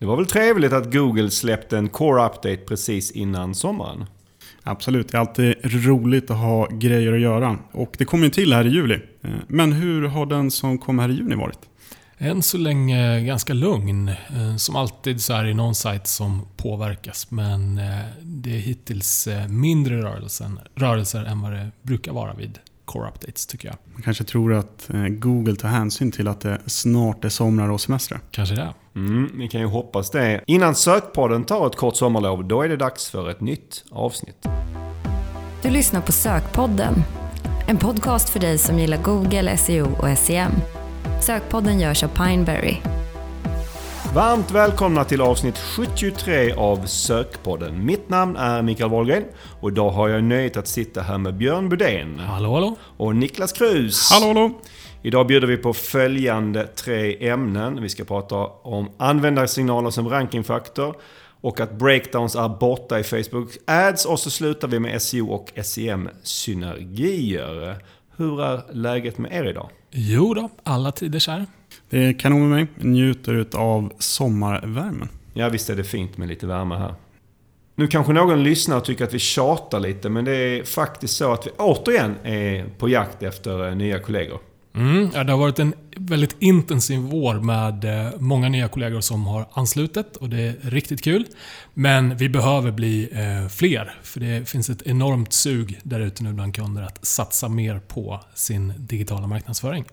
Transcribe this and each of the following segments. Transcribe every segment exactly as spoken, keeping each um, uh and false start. Det var väl trevligt att Google släppte en Core Update precis innan sommaren? Absolut, det är alltid roligt att ha grejer att göra. Och det kommer ju till här i juli. Men hur har den som kom här i juni varit? Än så länge ganska lugn. Som alltid så är det någon sajt som påverkas. Men det är hittills mindre rörelsen, rörelser än vad det brukar vara vid Core Updates, tycker jag. Man kanske tror att Google tar hänsyn till att det snart är somrar och semester. Kanske det. Mm, vi kan ju hoppas det. Innan Sökpodden tar ett kort sommarlov, då är det dags för ett nytt avsnitt. Du lyssnar på Sökpodden. En podcast för dig som gillar Google, S E O och S E M. Sökpodden görs av Pineberry. Varmt välkomna till avsnitt sjuttiotre av Sökpodden. Mitt namn är Mikael Wahlgren och idag har jag nöjet att sitta här med Björn Budén. Hallå, hallå. Och Niklas Krus. Hallå, hallå. Idag bjuder vi på följande tre ämnen. Vi ska prata om användarsignaler som rankingfaktor och att breakdowns är borta i Facebook Ads. Och så slutar vi med S E O och S E M-synergier. Hur är läget med er idag? Jo då, alla tider kär. Det är kanon med mig. Njuter av sommarvärmen. Ja, visst är det fint med lite värme här. Nu kanske någon lyssnar och tycker att vi tjatar lite, men det är faktiskt så att vi återigen är på jakt efter nya kollegor. Mm, ja, det har varit en väldigt intensiv vår med många nya kollegor som har anslutit och det är riktigt kul. Men vi behöver bli fler, för det finns ett enormt sug där ute nu bland kunder att satsa mer på sin digitala marknadsföring.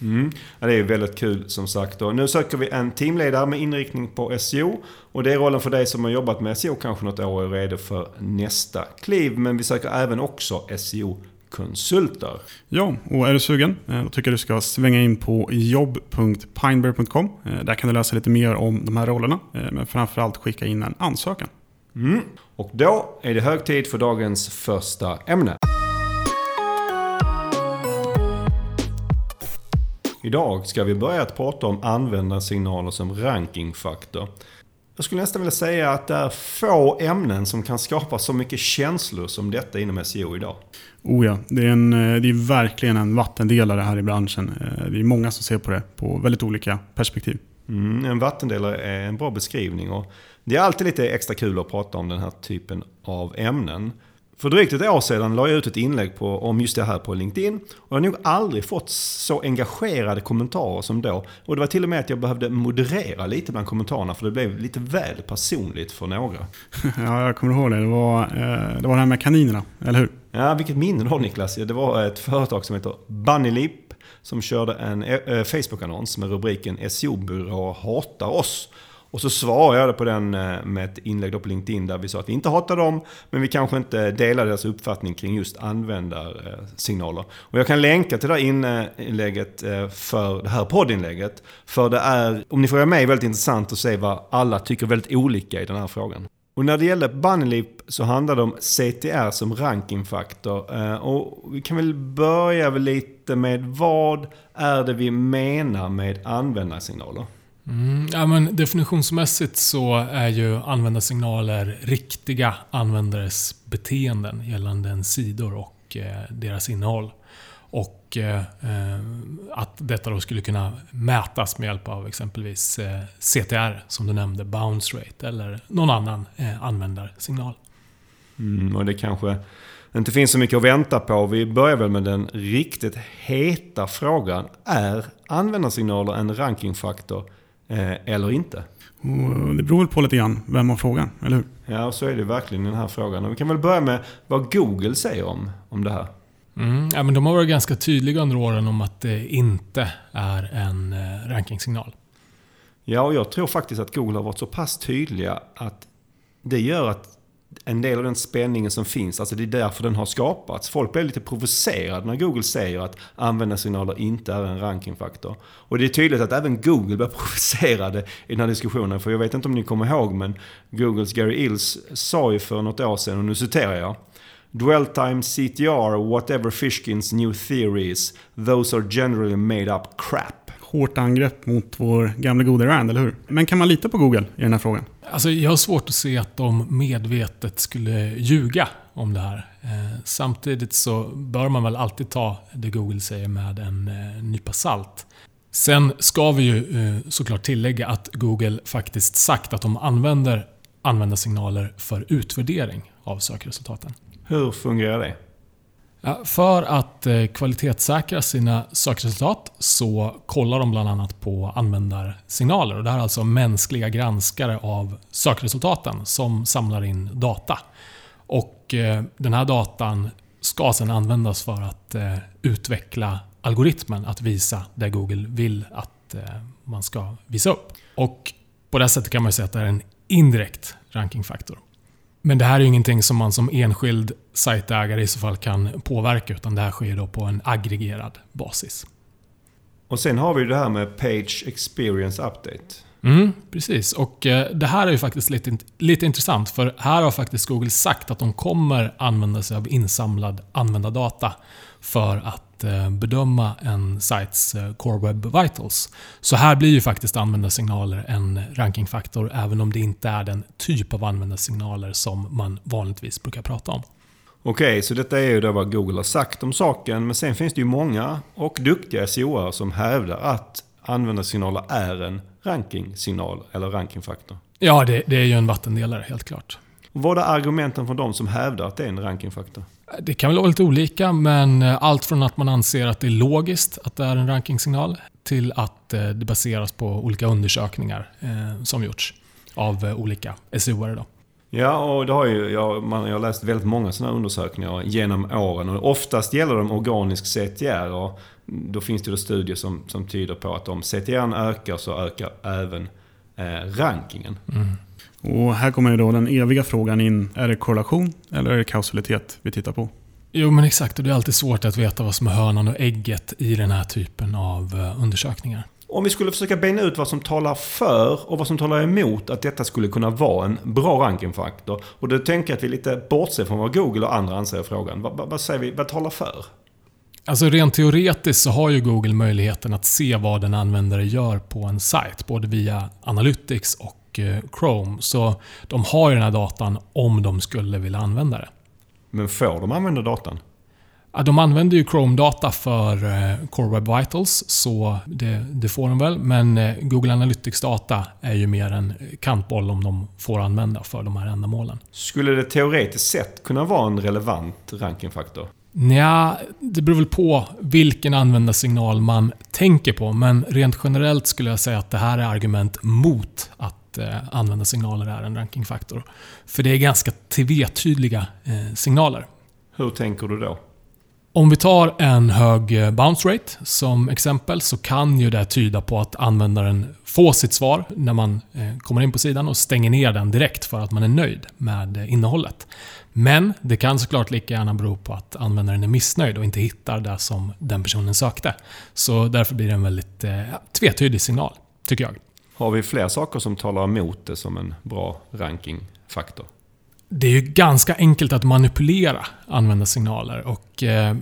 Mm. Ja, det är väldigt kul som sagt. Och nu söker vi en teamledare med inriktning på S E O. Och det är rollen för dig som har jobbat med S E O kanske något år och är redo för nästa kliv. Men vi söker även också S E O-konsulter. Ja, och är du sugen? Då tycker jag du ska svänga in på jobb punkt pineberry punkt com. Där kan du läsa lite mer om de här rollerna. Men framförallt skicka in en ansökan. Mm. Och då är det hög tid för dagens första ämne. Idag ska vi börja att prata om användarsignaler som rankingfaktor. Jag skulle nästan vilja säga att det är få ämnen som kan skapa så mycket känslor som detta inom S E O idag. Oh ja, det är, en, det är verkligen en vattendelare här i branschen. Det är många som ser på det på väldigt olika perspektiv. Mm, en vattendelare är en bra beskrivning och det är alltid lite extra kul att prata om den här typen av ämnen. För drygt ett år sedan la jag ut ett inlägg på, om just det här på LinkedIn och jag har nog aldrig fått så engagerade kommentarer som då. Och det var till och med att jag behövde moderera lite bland kommentarerna för det blev lite väl personligt för några. Ja, jag kommer ihåg det. Det var, eh, det var det här med kaninerna, eller hur? Ja, vilket minne då Niklas. Ja, det var ett företag som heter BunnyLeap som körde en eh, Facebook-annons med rubriken S E O-byrå hatar oss. Och så svarade jag på den med ett inlägg på LinkedIn där vi sa att vi inte hatar dem men vi kanske inte delar deras uppfattning kring just användarsignaler. Och jag kan länka till det här inlägget för det här poddinlägget för det är, om ni frågar mig, väldigt intressant att se vad alla tycker väldigt olika i den här frågan. Och när det gäller BunnyLeap så handlar det om C T R som rankingfaktor. Och vi kan väl börja lite med vad är det vi menar med användarsignaler? Mm, ja, men definitionsmässigt så är ju användarsignaler riktiga användares beteenden gällande sidor och eh, deras innehåll. Och eh, att detta då skulle kunna mätas med hjälp av exempelvis eh, C T R som du nämnde, bounce rate eller någon annan eh, användarsignal. Mm, och det kanske inte finns så mycket att vänta på. Vi börjar väl med den riktigt heta frågan. Är användarsignaler en rankingfaktor? Eller inte. Det beror väl på lite grann vem har frågan, eller hur? Ja, så är det verkligen den här frågan. Och vi kan väl börja med vad Google säger om, om det här. Mm, ja, men de har varit ganska tydliga under åren om att det inte är en rankingsignal. Ja, och jag tror faktiskt att Google har varit så pass tydliga att det gör att en del av den spänningen som finns, alltså det är därför den har skapats. Folk blir lite provocerade när Google säger att användarsignaler inte är en rankingfaktor. Och det är tydligt att även Google blir provocerade i den här diskussionen. För jag vet inte om ni kommer ihåg, men Googles Gary Illyes sa ju för något år sedan, och nu citerar jag: "Dwell time, C T R, whatever Fishkins new theories, those are generally made up crap." Hårt angrepp mot vår gamla goda Rand, eller hur? Men kan man lita på Google i den här frågan? Alltså, jag har svårt att se att de medvetet skulle ljuga om det här. Eh, samtidigt så bör man väl alltid ta det Google säger med en eh, nypa salt. Sen ska vi ju eh, såklart tillägga att Google faktiskt sagt att de använder användarsignaler för utvärdering av sökresultaten. Hur fungerar det? Ja, för att eh, kvalitetssäkra sina sökresultat så kollar de bland annat på användarsignaler. Och det här är alltså mänskliga granskare av sökresultaten som samlar in data. Och eh, den här datan ska sedan användas för att eh, utveckla algoritmen att visa det Google vill att eh, man ska visa upp. Och på det sättet kan man ju säga att det är en indirekt rankingfaktor. Men det här är ju ingenting som man som enskild sajtägare i så fall kan påverka, utan det här sker då på en aggregerad basis. Och sen har vi det här med Page Experience Update. Mm, precis. Och eh, det här är ju faktiskt lite, lite intressant, för här har faktiskt Google sagt att de kommer använda sig av insamlad användardata för att bedöma en sites Core Web Vitals. Så här blir ju faktiskt användarsignaler en rankingfaktor, även om det inte är den typ av användarsignaler som man vanligtvis brukar prata om. Okej, så detta är ju det vad Google har sagt om saken, men sen finns det ju många och duktiga S E O-are som hävdar att användarsignaler är en rankingsignal eller rankingfaktor. Ja, det, det är ju en vattendelare, helt klart. Vad är argumenten från de som hävdar att det är en rankingfaktor? Det kan väl vara lite olika, men allt från att man anser att det är logiskt att det är en rankingsignal till att det baseras på olika undersökningar som gjorts av olika S E O-are då. Ja, och det har ju, jag, man, jag har läst väldigt många sådana undersökningar genom åren, och oftast gäller de organisk C T R, och då finns det då studier som, som tyder på att om C T R:n ökar så ökar även eh, rankingen. Mm. Och här kommer ju då den eviga frågan in. Är det korrelation eller är det kausalitet vi tittar på? Jo, men exakt. Och det är alltid svårt att veta vad som är hönan och ägget i den här typen av undersökningar. Om vi skulle försöka bena ut vad som talar för och vad som talar emot att detta skulle kunna vara en bra rankingfaktor. Och då tänker jag att vi lite bortser från vad Google och andra anser i frågan. Vad, vad, vad säger vi? Vad talar för? Alltså rent teoretiskt så har ju Google möjligheten att se vad en användare gör på en sajt, både via Analytics och Chrome, så de har ju den här datan om de skulle vilja använda det. Men får de använda datan? Ja, de använder ju Chrome-data för Core Web Vitals, så det, det får de väl. Men Google Analytics-data är ju mer en kantboll om de får använda för de här ändamålen. Skulle det teoretiskt sett kunna vara en relevant rankingfaktor? Ja, det beror väl på vilken användarsignal man tänker på. Men rent generellt skulle jag säga att det här är argument mot att användarsignaler är en rankingfaktor. För det är ganska tvetydiga signaler. Hur tänker du då? Om vi tar en hög bounce rate som exempel, så kan ju det tyda på att användaren får sitt svar när man kommer in på sidan och stänger ner den direkt för att man är nöjd med innehållet. Men det kan såklart lika gärna bero på att användaren är missnöjd och inte hittar det som den personen sökte. Så därför blir det en väldigt tvetydig signal, tycker jag. Har vi fler saker som talar emot det som en bra rankingfaktor? Det är ju ganska enkelt att manipulera användarsignaler, och eh,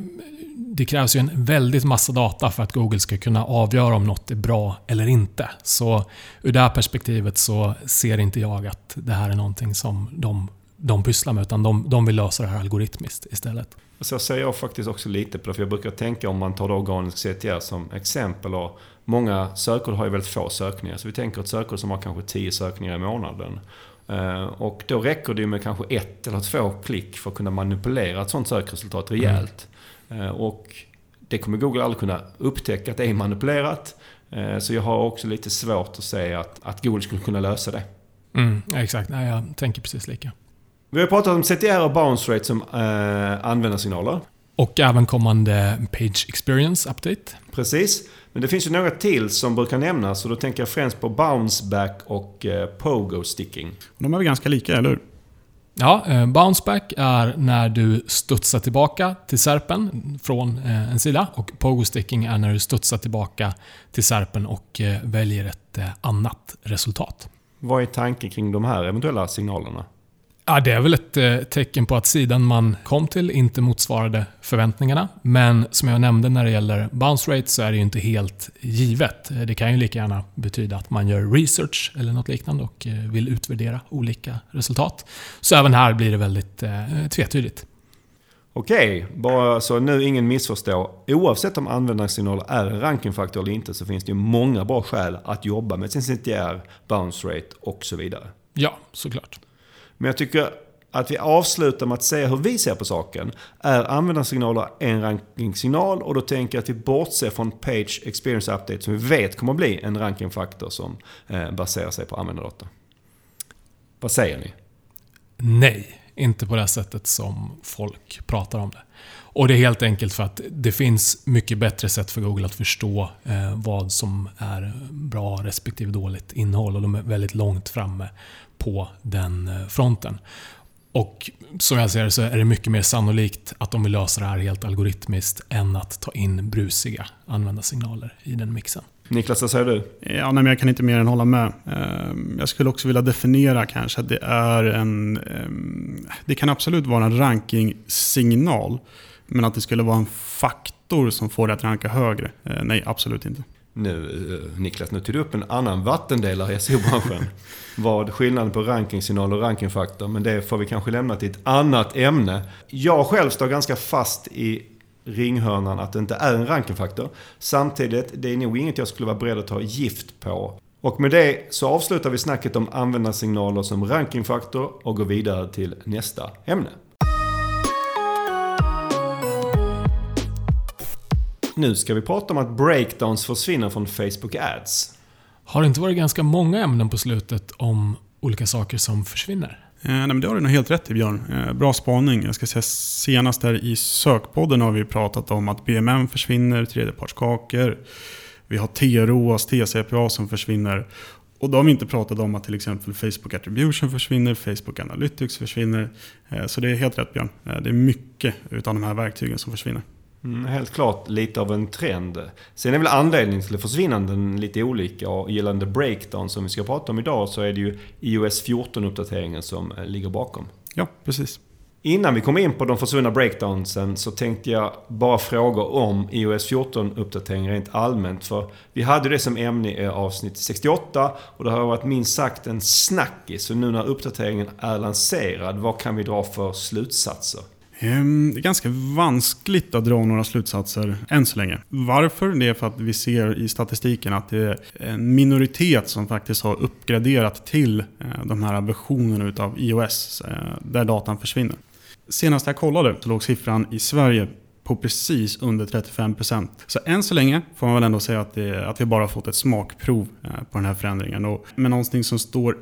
det krävs ju en väldigt massa data för att Google ska kunna avgöra om något är bra eller inte. Så ur det här perspektivet så ser inte jag att det här är någonting som de, de pysslar med, utan de, de vill lösa det här algoritmiskt istället. Så jag säger faktiskt också lite på det, för jag brukar tänka, om man tar organisk C T R som exempel, och många sökord har ju väldigt få sökningar, så vi tänker ett sökord som har kanske tio sökningar i månaden, och då räcker det ju med kanske ett eller två klick för att kunna manipulera ett sådant sökresultat rejält. Mm. Och det kommer Google aldrig kunna upptäcka att det är manipulerat, så jag har också lite svårt att säga att, att Google skulle kunna lösa det. Mm, exakt, nej, jag tänker precis lika. Vi har pratat om C T R och bounce rate som eh, användarsignaler. Och även kommande Page Experience Update. Precis, men det finns ju några till som brukar nämnas, och då tänker jag främst på bounce back och eh, pogo sticking. De är väl ganska lika, eller hur? Ja, eh, bounce back är när du studsar tillbaka till serpen från eh, en sida, och pogo sticking är när du studsar tillbaka till serpen och eh, väljer ett eh, annat resultat. Vad är tanken kring de här eventuella signalerna? Ja, det är väl ett tecken på att sidan man kom till inte motsvarade förväntningarna. Men som jag nämnde när det gäller bounce rate så är det ju inte helt givet. Det kan ju lika gärna betyda att man gör research eller något liknande och vill utvärdera olika resultat. Så även här blir det väldigt tvetydigt. Okej, bara så nu ingen missförstår. Oavsett om användarsignaler är en rankingfaktor eller inte så finns det ju många bra skäl att jobba med sin C T R, bounce rate och så vidare. Ja, såklart. Men jag tycker att vi avslutar med att säga hur vi ser på saken. Är användarsignaler en rankingsignal? Och då tänker jag att vi bortser från Page Experience Update som vi vet kommer bli en rankingfaktor som baserar sig på användardata. Vad säger ni? Nej. Inte på det sättet som folk pratar om det. Och det är helt enkelt för att det finns mycket bättre sätt för Google att förstå eh, vad som är bra respektive dåligt innehåll. Och de är väldigt långt framme på den fronten. Och som jag ser det så är det mycket mer sannolikt att de vill lösa det här helt algoritmiskt än att ta in brusiga användarsignaler i den mixen. Niklas, vad säger du? Ja, nej, men jag kan inte mer än hålla med. Jag skulle också vilja definiera kanske att det är en... Det kan absolut vara en rankingsignal, men att det skulle vara en faktor som får det att ranka högre. Nej, absolut inte. Nu, Niklas, nu tar du upp en annan vattendelare i S E O-branschen. Vad skillnaden på rankingsignal och rankingfaktor, men det får vi kanske lämna till ett annat ämne. Jag själv står ganska fast i ringhörnan att det inte är en rankingfaktor. Samtidigt, det är nog inget jag skulle vara beredd att ta gift på. Och med det så avslutar vi snacket om användarsignaler som rankingfaktor och går vidare till nästa ämne. Nu ska vi prata om att breakdowns försvinner från Facebook Ads. Har det inte varit ganska många ämnen på slutet om olika saker som försvinner? Nej, men det har du nog helt rätt i, Björn. Bra spaning. Jag ska säga senast här i Sökpodden har vi pratat om att B M M försvinner, tredjepartskakor. Vi har R O A S, T C P A som försvinner. Och då har vi inte pratat om att till exempel Facebook Attribution försvinner, Facebook Analytics försvinner. Så det är helt rätt, Björn. Det är mycket utav de här verktygen som försvinner. Mm, helt klart lite av en trend. Sen är väl anledningen till försvinnanden lite olika, och gällande breakdown som vi ska prata om idag så är det ju i O S fjorton-uppdateringen som ligger bakom. Ja, precis. Innan vi kommer in på de försvunna breakdownsen så tänkte jag bara fråga om i O S fjorton-uppdateringen rent allmänt, för vi hade det som ämne i avsnitt sextioåtta och det har varit minst sagt en snackis. Så nu när uppdateringen är lanserad, vad kan vi dra för slutsatser? Det är ganska vanskligt att dra några slutsatser än så länge. Varför? Det är för att vi ser i statistiken att det är en minoritet som faktiskt har uppgraderat till de här versionerna utav iOS där datan försvinner. Senast jag kollade så låg siffran i Sverige på precis under trettiofem procent. Så än så länge får man väl ändå säga att, det, att vi bara har fått ett smakprov på den här förändringen. Och, men någonting som står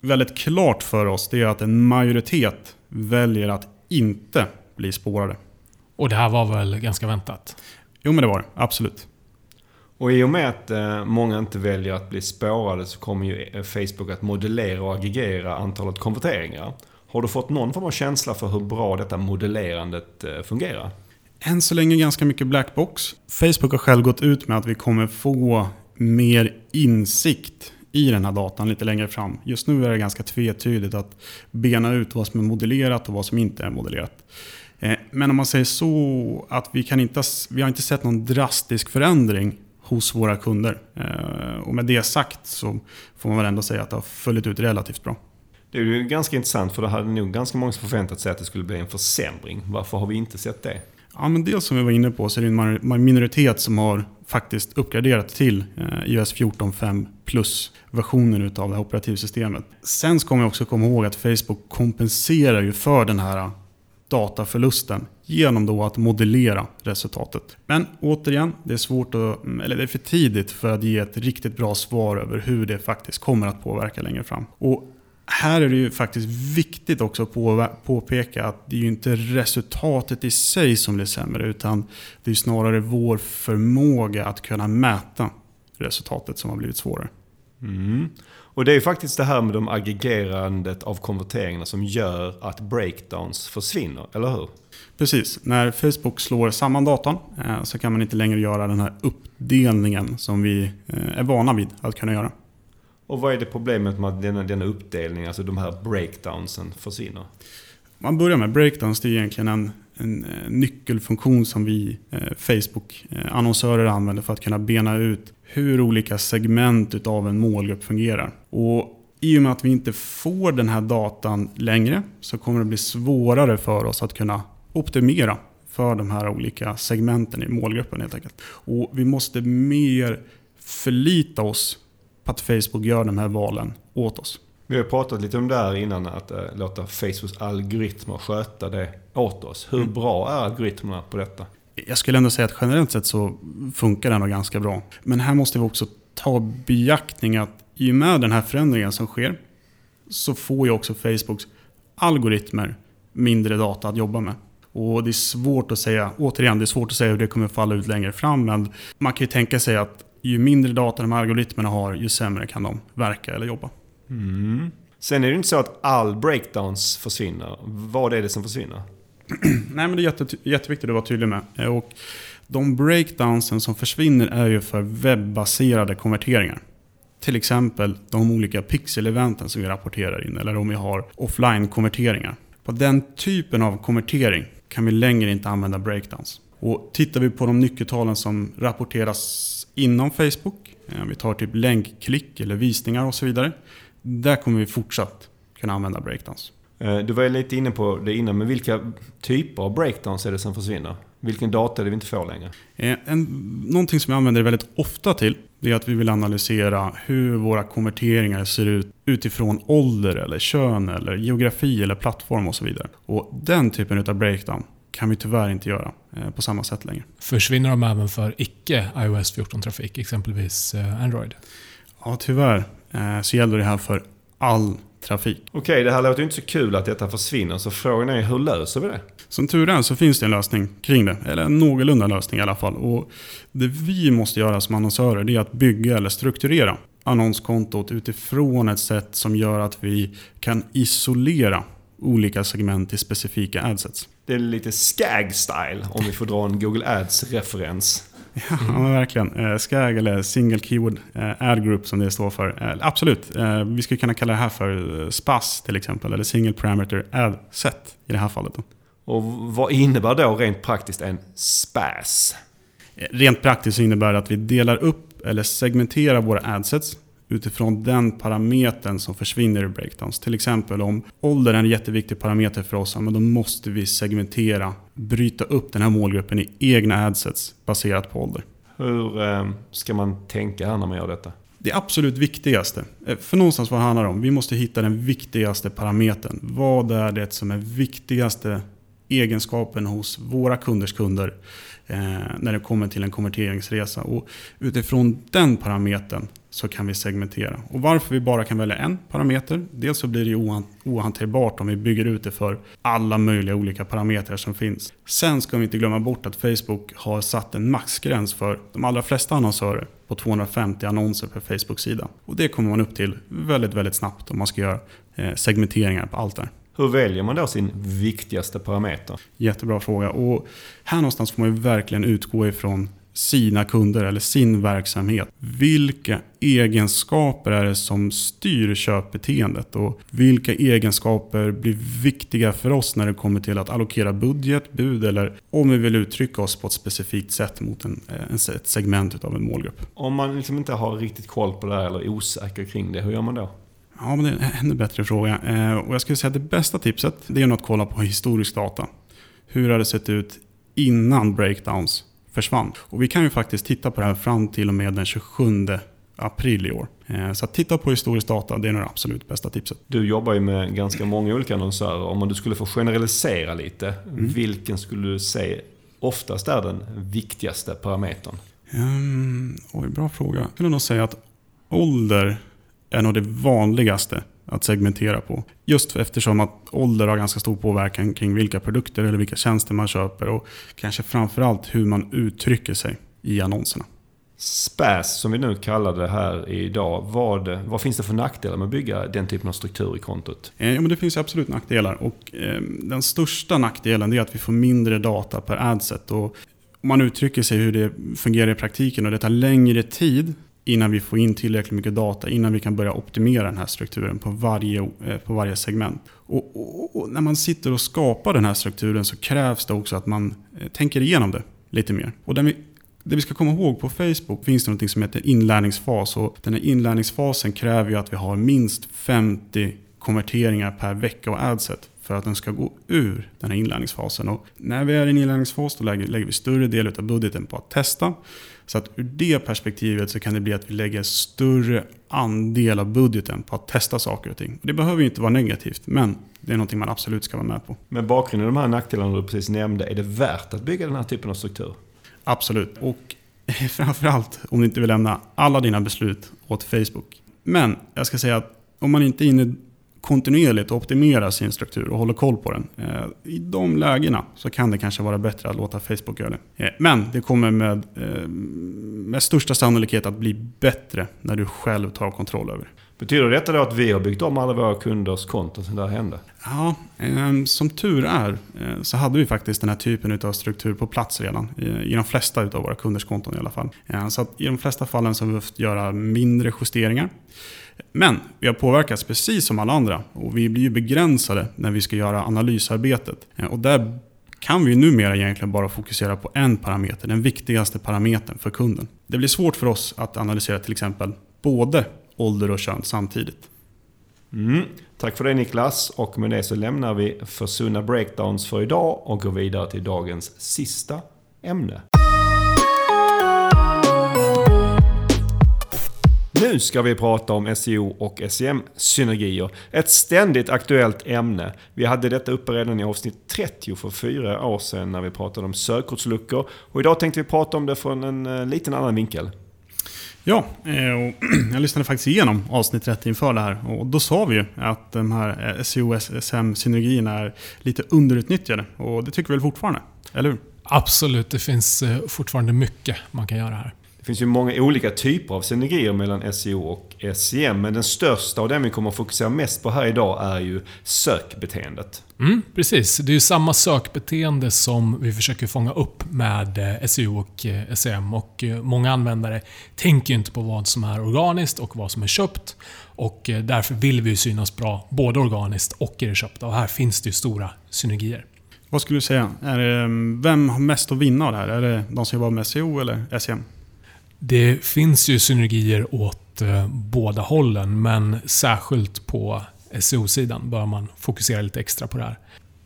väldigt klart för oss, det är att en majoritet väljer att inte bli spårade. Och det här var väl ganska väntat? Jo, men det var det. Absolut. Och i och med att många inte väljer att bli spårade så kommer ju Facebook att modellera och aggregera antalet konverteringar. Har du fått någon form av känsla för hur bra detta modellerandet fungerar? Än så länge ganska mycket blackbox. Facebook har själv gått ut med att vi kommer få mer insikt i den här datan lite längre fram. Just nu är det ganska tvetydigt att bena ut vad som är modellerat och vad som inte är modellerat. Men om man säger så att vi, kan inte, vi har inte sett någon drastisk förändring hos våra kunder. Och med det sagt så får man väl ändå säga att det har följt ut relativt bra. Det är ju ganska intressant, för det hade nog ganska många som förväntat sig att det skulle bli en försämring. Varför har vi inte sett det? Ja, men dels som vi var inne på så är det en minoritet som har faktiskt uppgraderat till i O S fjorton punkt fem plus versionen utav det här operativsystemet. Sen ska man också komma ihåg att Facebook kompenserar ju för den här dataförlusten genom då att modellera resultatet. Men återigen, det är svårt att, eller det är för tidigt för att ge ett riktigt bra svar över hur det faktiskt kommer att påverka längre fram. Och här är det ju faktiskt viktigt också att påpeka att det är ju inte resultatet i sig som blir sämre, utan det är snarare vår förmåga att kunna mäta resultatet som har blivit svårare. Mm. Och det är ju faktiskt det här med de aggregerandet av konverteringarna som gör att breakdowns försvinner, eller hur? Precis. När Facebook slår samman datan så kan man inte längre göra den här uppdelningen som vi är vana vid att kunna göra. Och vad är det problemet med att denna, denna uppdelning, alltså de här breakdownsen, försvinner? Man börjar med breakdowns, det är egentligen en, en nyckelfunktion som vi eh, Facebook-annonsörer använder för att kunna bena ut hur olika segment av en målgrupp fungerar. Och i och med att vi inte får den här datan längre så kommer det bli svårare för oss att kunna optimera för de här olika segmenten i målgruppen helt enkelt. Och vi måste mer förlita oss på att Facebook gör de här valen åt oss. Vi har pratat lite om det här innan, att äh, låta Facebooks algoritmer sköta det åt oss. Hur mm. bra är algoritmerna på detta? Jag skulle ändå säga att generellt sett så funkar den ganska bra. Men här måste vi också ta beaktning att i och med den här förändringen som sker så får ju också Facebooks algoritmer mindre data att jobba med. Och det är svårt att säga, återigen det är svårt att säga hur det kommer falla ut längre fram, men man kan ju tänka sig att ju mindre data de här algoritmerna har, ju sämre kan de verka eller jobba. Mm. Sen är det inte så att all breakdowns försvinner. Vad är det som försvinner? Nej, men det är jätte, jätteviktigt att vara tydlig med. Och de breakdownsen som försvinner är ju för webbaserade konverteringar. Till exempel de olika pixel-eventen som vi rapporterar in, eller om vi har offline-konverteringar. På den typen av konvertering kan vi längre inte använda breakdowns. Och tittar vi på de nyckeltalen som rapporteras inom Facebook, vi tar typ länkklick eller visningar och så vidare, där kommer vi fortsatt kunna använda breakdowns. Du var ju lite inne på det innan, men vilka typer av breakdowns är det som försvinner? Vilken data är det vi inte får längre? En, någonting som vi använder väldigt ofta till, det är att vi vill analysera hur våra konverteringar ser ut utifrån ålder eller kön eller geografi eller plattform och så vidare. Och den typen av breakdown kan vi tyvärr inte göra på samma sätt längre. Försvinner de även för icke iOS fjorton-trafik, exempelvis Android? Ja, tyvärr så gäller det här för all trafik. Okej, det här låter ju inte så kul att detta försvinner, så frågan är hur löser vi det? Som tur är så finns det en lösning kring det, eller en någorlunda lösning i alla fall. Och det vi måste göra som annonsörer, det är att bygga eller strukturera annonskontot utifrån ett sätt som gör att vi kan isolera olika segment i specifika adsets. Det är lite skag-style, om vi får dra en Google Ads-referens. Ja, men verkligen. Skag eller single keyword ad group som det står för. Absolut. Vi skulle kunna kalla det här för SPAS till exempel, eller single parameter ad set i det här fallet. Och vad innebär då rent praktiskt en SPAS? Rent praktiskt innebär det att vi delar upp eller segmenterar våra adsets utifrån den parametern som försvinner i breakdowns. Till exempel om ålder är en jätteviktig parameter för oss, men då måste vi segmentera, bryta upp den här målgruppen i egna adsets baserat på ålder. Hur eh, ska man tänka här när man gör detta? Det absolut viktigaste, för någonstans vad det handlar om, vi måste hitta den viktigaste parametern. Vad är det som är viktigaste egenskapen hos våra kunders kunder eh, när det kommer till en konverteringsresa? Och utifrån den parametern så kan vi segmentera. Och varför vi bara kan välja en parameter, dels så blir det ju ohanterbart om vi bygger ut det för alla möjliga olika parametrar som finns. Sen ska vi inte glömma bort att Facebook har satt en maxgräns för de allra flesta annonsörer på tvåhundrafemtio annonser per Facebook-sida. Och det kommer man upp till väldigt, väldigt snabbt om man ska göra segmenteringar på allt där. Hur väljer man då sin viktigaste parameter? Jättebra fråga. Och här någonstans får man ju verkligen utgå ifrån sina kunder eller sin verksamhet. Vilka egenskaper är det som styr köpbeteendet och vilka egenskaper blir viktiga för oss när det kommer till att allokera budget, bud eller om vi vill uttrycka oss på ett specifikt sätt mot en, ett segment av en målgrupp. Om man liksom inte har riktigt koll på det här eller är osäker kring det, hur gör man då? Ja, men det är en ännu bättre fråga. Och jag skulle säga att det bästa tipset, det är att kolla på historisk data. Hur har det sett ut innan breakdowns försvann? Och vi kan ju faktiskt titta på det här fram till och med den tjugosjunde april i år. Så att titta på historisk data, det är nog det absolut bästa tipset. Du jobbar ju med ganska många olika annonsörer. Om du skulle få generalisera lite, mm. vilken skulle du säga oftast är den viktigaste parametern? Um, oj, bra fråga. Jag skulle nog säga att ålder är nog det vanligaste att segmentera på. Just eftersom att ålder har ganska stor påverkan kring vilka produkter eller vilka tjänster man köper och kanske framförallt hur man uttrycker sig i annonserna. SPAS, som vi nu kallar det här idag, vad, vad finns det för nackdelar med att bygga den typen av struktur i kontot? Ja, men det finns absolut nackdelar och eh, den största nackdelen är att vi får mindre data per adset och man uttrycker sig hur det fungerar i praktiken och det tar längre tid innan vi får in tillräckligt mycket data, innan vi kan börja optimera den här strukturen på varje, på varje segment. Och, och, och när man sitter och skapar den här strukturen så krävs det också att man tänker igenom det lite mer. Och det vi, det vi ska komma ihåg, på Facebook finns det något som heter inlärningsfas. Och den här inlärningsfasen kräver ju att vi har minst femtio konverteringar per vecka och adset för att den ska gå ur den här inlärningsfasen. Och när vi är i en inlärningsfas då lägger, lägger vi större del av budgeten på att testa. Så att ur det perspektivet så kan det bli att vi lägger större andel av budgeten på att testa saker och ting. Det behöver ju inte vara negativt, men det är någonting man absolut ska vara med på. Men bakgrunden av de här nackdelarna du precis nämnde, är det värt att bygga den här typen av struktur? Absolut, och framförallt om du inte vill lämna alla dina beslut åt Facebook. Men jag ska säga att om man inte är inne kontinuerligt och optimerar sin struktur och håller koll på den. I de lägena så kan det kanske vara bättre att låta Facebook göra det. Men det kommer med, med största sannolikhet att bli bättre när du själv tar kontroll över det. Betyder detta då att vi har byggt om alla våra kunders konton som det här hände? Ja, som tur är så hade vi faktiskt den här typen av struktur på plats redan. I de flesta av våra kunders konton i alla fall. Så att i de flesta fallen så har vi behövt göra mindre justeringar. Men vi har påverkats precis som alla andra och vi blir ju begränsade när vi ska göra analysarbetet. Och där kan vi numera egentligen bara fokusera på en parameter, den viktigaste parametern för kunden. Det blir svårt för oss att analysera till exempel både ålder och kön samtidigt. Mm. Tack för det Niklas, och med det så lämnar vi försvunna breakdowns för idag och går vidare till dagens sista ämne. Nu ska vi prata om S E O och S E M-synergier. Ett ständigt aktuellt ämne. Vi hade detta uppe redan i avsnitt trettio för fyra år sedan när vi pratade om sökordsluckor. Och idag tänkte vi prata om det från en liten annan vinkel. Ja, och jag lyssnade faktiskt igenom avsnitt trettio inför det här. Och då sa vi ju att de här S E O och S M-synergierna är lite underutnyttjade. Och det tycker vi väl fortfarande, eller hur? Absolut, det finns fortfarande mycket man kan göra här. Det finns ju många olika typer av synergier mellan S E O och S E M, men den största och den vi kommer att fokusera mest på här idag är ju sökbeteendet. Mm, precis, det är ju samma sökbeteende som vi försöker fånga upp med S E O och S E M, och många användare tänker ju inte på vad som är organiskt och vad som är köpt, och därför vill vi ju synas bra både organiskt och i det köpta, och här finns det ju stora synergier. Vad skulle du säga? Är det, vem har mest att vinna av det här? Är det de som jobbar med S E O eller S E M? Det finns ju synergier åt båda hållen, men särskilt på S E O-sidan bör man fokusera lite extra på det här.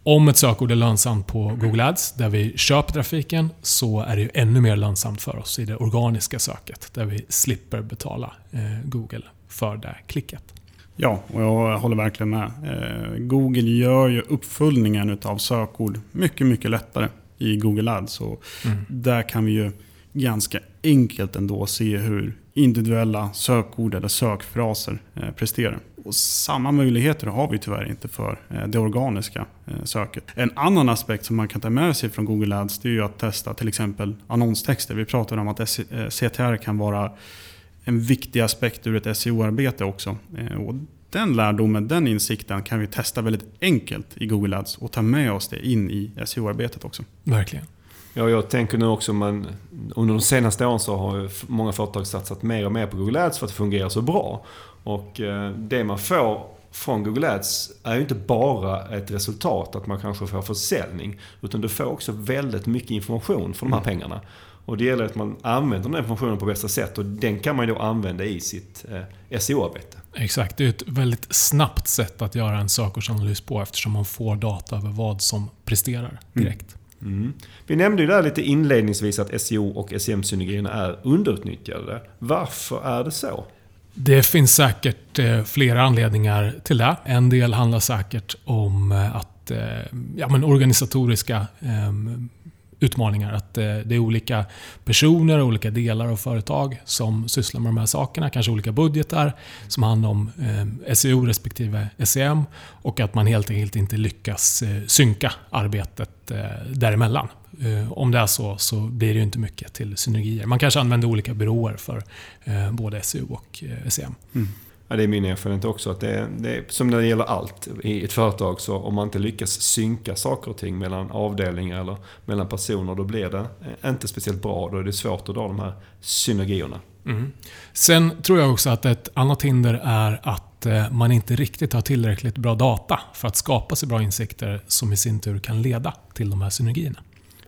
Om ett sökord är lönsamt på Google Ads, där vi köper trafiken, så är det ju ännu mer lönsamt för oss i det organiska söket, där vi slipper betala Google för det klicket. Ja, och jag håller verkligen med. Google gör ju uppföljningen av sökord mycket, mycket lättare i Google Ads. Och mm. där kan vi ju ganska enkelt ändå se hur individuella sökord eller sökfraser presterar. Och samma möjligheter har vi tyvärr inte för det organiska söket. En annan aspekt som man kan ta med sig från Google Ads, det är ju att testa till exempel annonstexter. Vi pratade om att C T R kan vara en viktig aspekt ur ett S E O-arbete också. Och den lärdomen, den insikten kan vi testa väldigt enkelt i Google Ads och ta med oss det in i S E O-arbetet också. Verkligen. Ja, jag tänker nu också, man, under de senaste åren så har många företag satsat mer och mer på Google Ads för att det fungerar så bra. Och det man får från Google Ads är ju inte bara ett resultat att man kanske får försäljning, utan du får också väldigt mycket information från de här pengarna. Och det gäller att man använder den informationen på bästa sätt, och den kan man ju då använda i sitt S E O-arbete. Exakt, det är ett väldigt snabbt sätt att göra en sökordsanalys på, eftersom man får data över vad som presterar direkt. Mm. Mm. Vi nämnde ju där lite inledningsvis att S E O och S E M-synergierna är underutnyttjade. Varför är det så? Det finns säkert flera anledningar till det. En del handlar säkert om att, ja, men organisatoriska utmaningar. Att det är olika personer och olika delar av företag som sysslar med de här sakerna. Kanske olika budgetar som handlar om S E O respektive S E M. Och att man helt enkelt inte lyckas synka arbetet däremellan. Om det är så, så blir det ju inte mycket till synergier. Man kanske använder olika byråer för både S E O och S E M. Mm. Ja, det är min erfarenhet också. Att det, det, som när det gäller allt i ett företag, så om man inte lyckas synka saker och ting mellan avdelningar eller mellan personer, då blir det inte speciellt bra. Då är det svårt att dra de här synergierna. Mm. Sen tror jag också att ett annat hinder är att man inte riktigt har tillräckligt bra data för att skapa sig bra insikter som i sin tur kan leda till de här synergierna.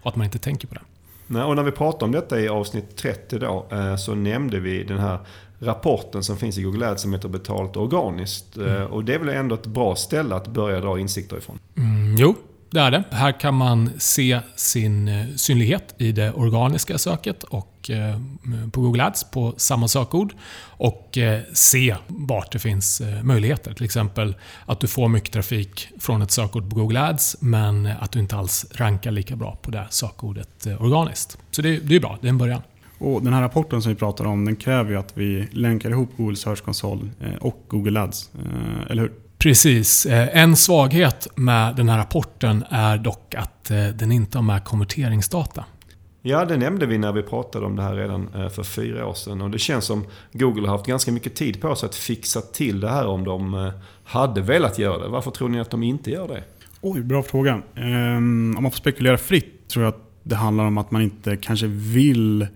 Och att man inte tänker på det. Nej, och när vi pratade om detta i avsnitt trettio då, så nämnde vi den här rapporten som finns i Google Ads som heter betalt organiskt. Mm. Och det är väl ändå ett bra ställe att börja dra insikter ifrån. Mm. Jo, det är det. Här kan man se sin synlighet i det organiska söket och på Google Ads på samma sökord och se vart det finns möjligheter. Till exempel att du får mycket trafik från ett sökord på Google Ads men att du inte alls rankar lika bra på det sökordet organiskt. Så det, det är bra, det är en början. Och den här rapporten som vi pratar om, den kräver ju att vi länkar ihop Google Search Console och Google Ads, eller hur? Precis. En svaghet med den här rapporten är dock att den inte har med konverteringsdata. Ja, det nämnde vi när vi pratade om det här redan för fyra år sedan. Och det känns som Google har haft ganska mycket tid på sig att fixa till det här om de hade velat göra det. Varför tror ni att de inte gör det? Oj, bra fråga. Om man får spekulera fritt tror jag att det handlar om att man inte kanske vill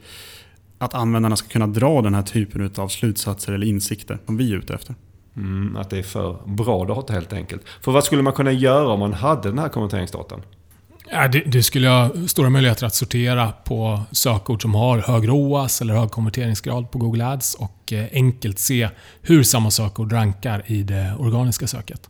att användarna ska kunna dra den här typen av slutsatser eller insikter som vi är ute efter. Mm, att det är för bra data helt enkelt. För vad skulle man kunna göra om man hade den här konverteringsdatan? Ja, det, det skulle ha stora möjligheter att sortera på sökord som har hög R O A S eller hög konverteringsgrad på Google Ads och enkelt se hur samma sökord rankar i det organiska söket.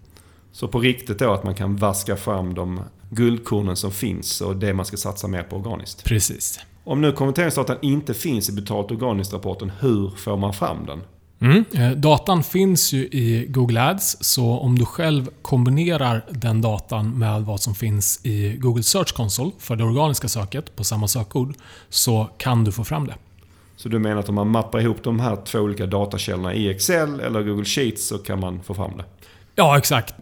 Så på riktigt då att man kan vaska fram de guldkornen som finns och det man ska satsa mer på organiskt. Precis. Om nu konverteringsdatan inte finns i betalt organiskt-rapporten, hur får man fram den? Mm. Datan finns ju i Google Ads, så om du själv kombinerar den datan med vad som finns i Google Search Console för det organiska söket på samma sökord så kan du få fram det. Så du menar att om man mappar ihop de här två olika datakällorna i Excel eller Google Sheets så kan man få fram det? Ja, exakt.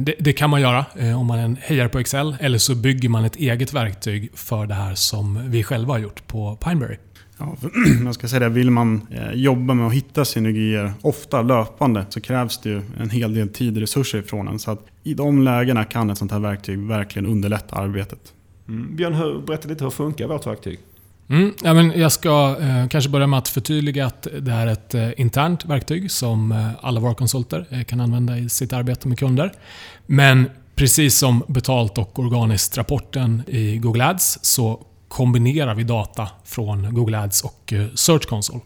Det, det kan man göra om man hejar på Excel eller så bygger man ett eget verktyg för det här som vi själva har gjort på Pineberry. Ja, jag ska säga det, vill man jobba med att hitta synergier ofta löpande så krävs det ju en hel del tid och resurser ifrån en. Så att i de lägena kan ett sånt här verktyg verkligen underlätta arbetet. Mm. Björn, berätta lite hur funkar vårt verktyg? Mm, ja, men jag ska eh, kanske börja med att förtydliga att det här är ett eh, internt verktyg som eh, alla våra konsulter eh, kan använda i sitt arbete med kunder. Men precis som betalt och organiskt rapporten i Google Ads så kombinerar vi data från Google Ads och eh, Search Console.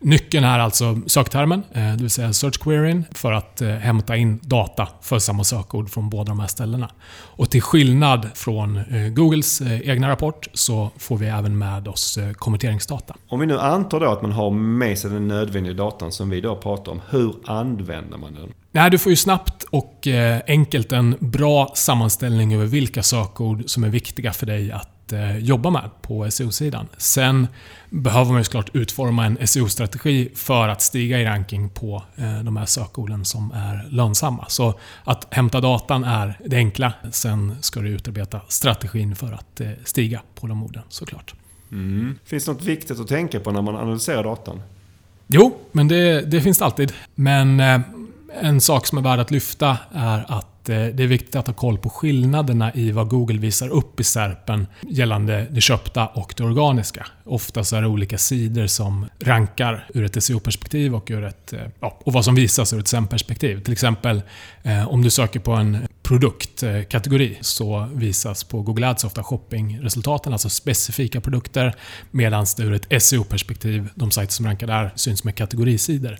Nyckeln är alltså söktermen, eh, det vill säga search queryn, för att eh, hämta in data för samma sökord från båda de här ställena. Och till skillnad från eh, Googles eh, egna rapport så får vi även med oss eh, konverteringsdata. Om vi nu antar då att man har med sig den nödvändiga datan som vi då pratar om, hur använder man den? Nej, du får ju snabbt och eh, enkelt en bra sammanställning över vilka sökord som är viktiga för dig att jobba med på S E O-sidan. Sen behöver man ju såklart utforma en S E O-strategi för att stiga i ranking på de här sökorden som är lönsamma. Så att hämta datan är det enkla. Sen ska du utarbeta strategin för att stiga på de orden såklart. Mm. Finns det något viktigt att tänka på när man analyserar datan? Jo, men det, det finns det alltid. Men en sak som är värd att lyfta är att det är viktigt att ha koll på skillnaderna i vad Google visar upp i S E R P:en gällande det köpta och det organiska. Ofta så är det olika sidor som rankar ur ett S E O-perspektiv och, ur ett, ja, och vad som visas ur ett S E M-perspektiv. Till exempel eh, om du söker på en produktkategori så visas på Google Ads ofta shoppingresultaten, alltså specifika produkter, medan det ur ett S E O-perspektiv, de sajter som rankar där, syns med kategorisidor.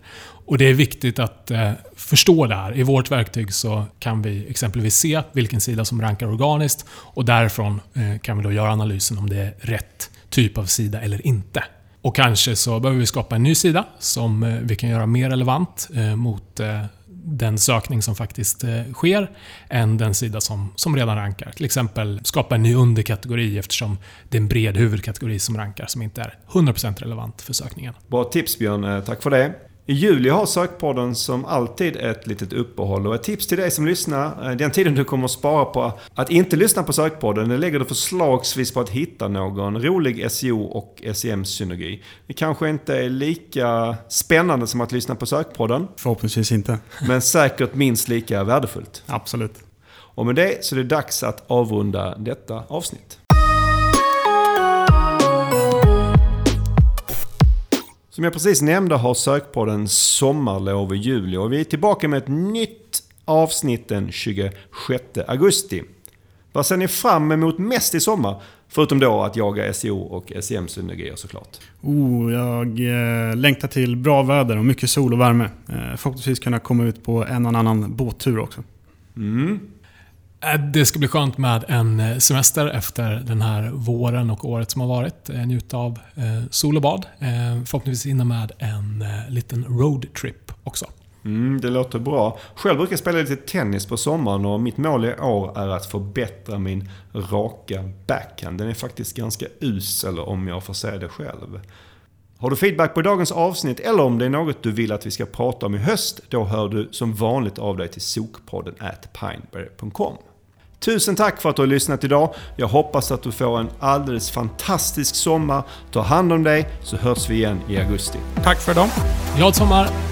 Och det är viktigt att eh, förstå det här. I vårt verktyg så kan vi exempelvis se vilken sida som rankar organiskt och därifrån eh, kan vi då göra analysen om det är rätt typ av sida eller inte. Och kanske så behöver vi skapa en ny sida som eh, vi kan göra mer relevant eh, mot eh, den sökning som faktiskt eh, sker än den sida som, som redan rankar. Till exempel skapa en ny underkategori eftersom det är en bred huvudkategori som rankar som inte är hundra procent relevant för sökningen. Bra tips Björn, tack för det. I juli har Sökpodden som alltid ett litet uppehåll och ett tips till dig som lyssnar. Den tiden du kommer att spara på att inte lyssna på Sökpodden, det lägger du förslagsvis på att hitta någon rolig S E O och S E M-synergi. Det kanske inte är lika spännande som att lyssna på Sökpodden. Förhoppningsvis inte. Men säkert minst lika värdefullt. Absolut. Och med det så är det dags att avrunda detta avsnitt. Som jag precis nämnde har Sökpodden sommarlov i juli och vi är tillbaka med ett nytt avsnitt den tjugosjätte augusti. Vad ser ni fram emot mest i sommar? Förutom då att jaga S E O och S E M-synergier såklart. Oh, jag eh, längtar till bra väder och mycket sol och värme. Eh, förhoppningsvis kunna komma ut på en och annan båttur också. Mm. Det ska bli skönt med en semester efter den här våren och året som har varit. Njuta av sol och bad. Förhoppningsvis innan med en liten roadtrip också. Mm, det låter bra. Själv brukar jag spela lite tennis på sommaren och mitt mål i år är att förbättra min raka backhand. Den är faktiskt ganska usel om jag får säga det själv. Har du feedback på dagens avsnitt eller om det är något du vill att vi ska prata om i höst, då hör du som vanligt av dig till sökpodden at pineberry dot com. Tusen tack för att du har lyssnat idag. Jag hoppas att du får en alldeles fantastisk sommar. Ta hand om dig så hörs vi igen i augusti. Tack för idag. Glad sommar!